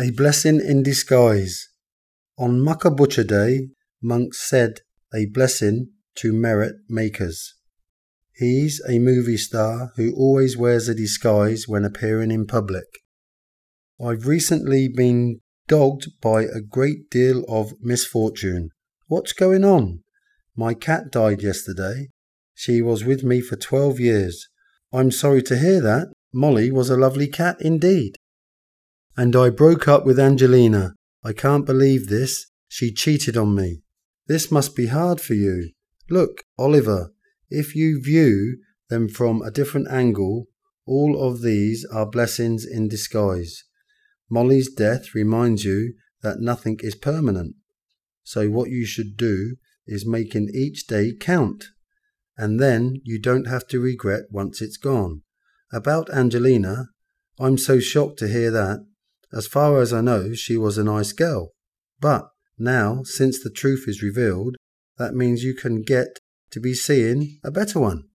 A blessing in disguise. On Maka Butcher Day, monks said a blessing to merit makers. He's a movie star who always wears a disguise when appearing in public. I've recently been dogged by a great deal of misfortune. What's going on? My cat died yesterday. She was with me for 12 years. I'm sorry to hear that. Molly was a lovely cat indeed. And I broke up with Angelina. I can't believe this. She cheated on me. This must be hard for you. Look, Oliver, if you view them from a different angle, all of these are blessings in disguise. Molly's death reminds you that nothing is permanent. So what you should do is making each day count. And then you don't have to regret once it's gone. About Angelina, I'm so shocked to hear that. As far as I know, she was a nice girl. But now, since the truth is revealed, that means you can get to be seeing a better one.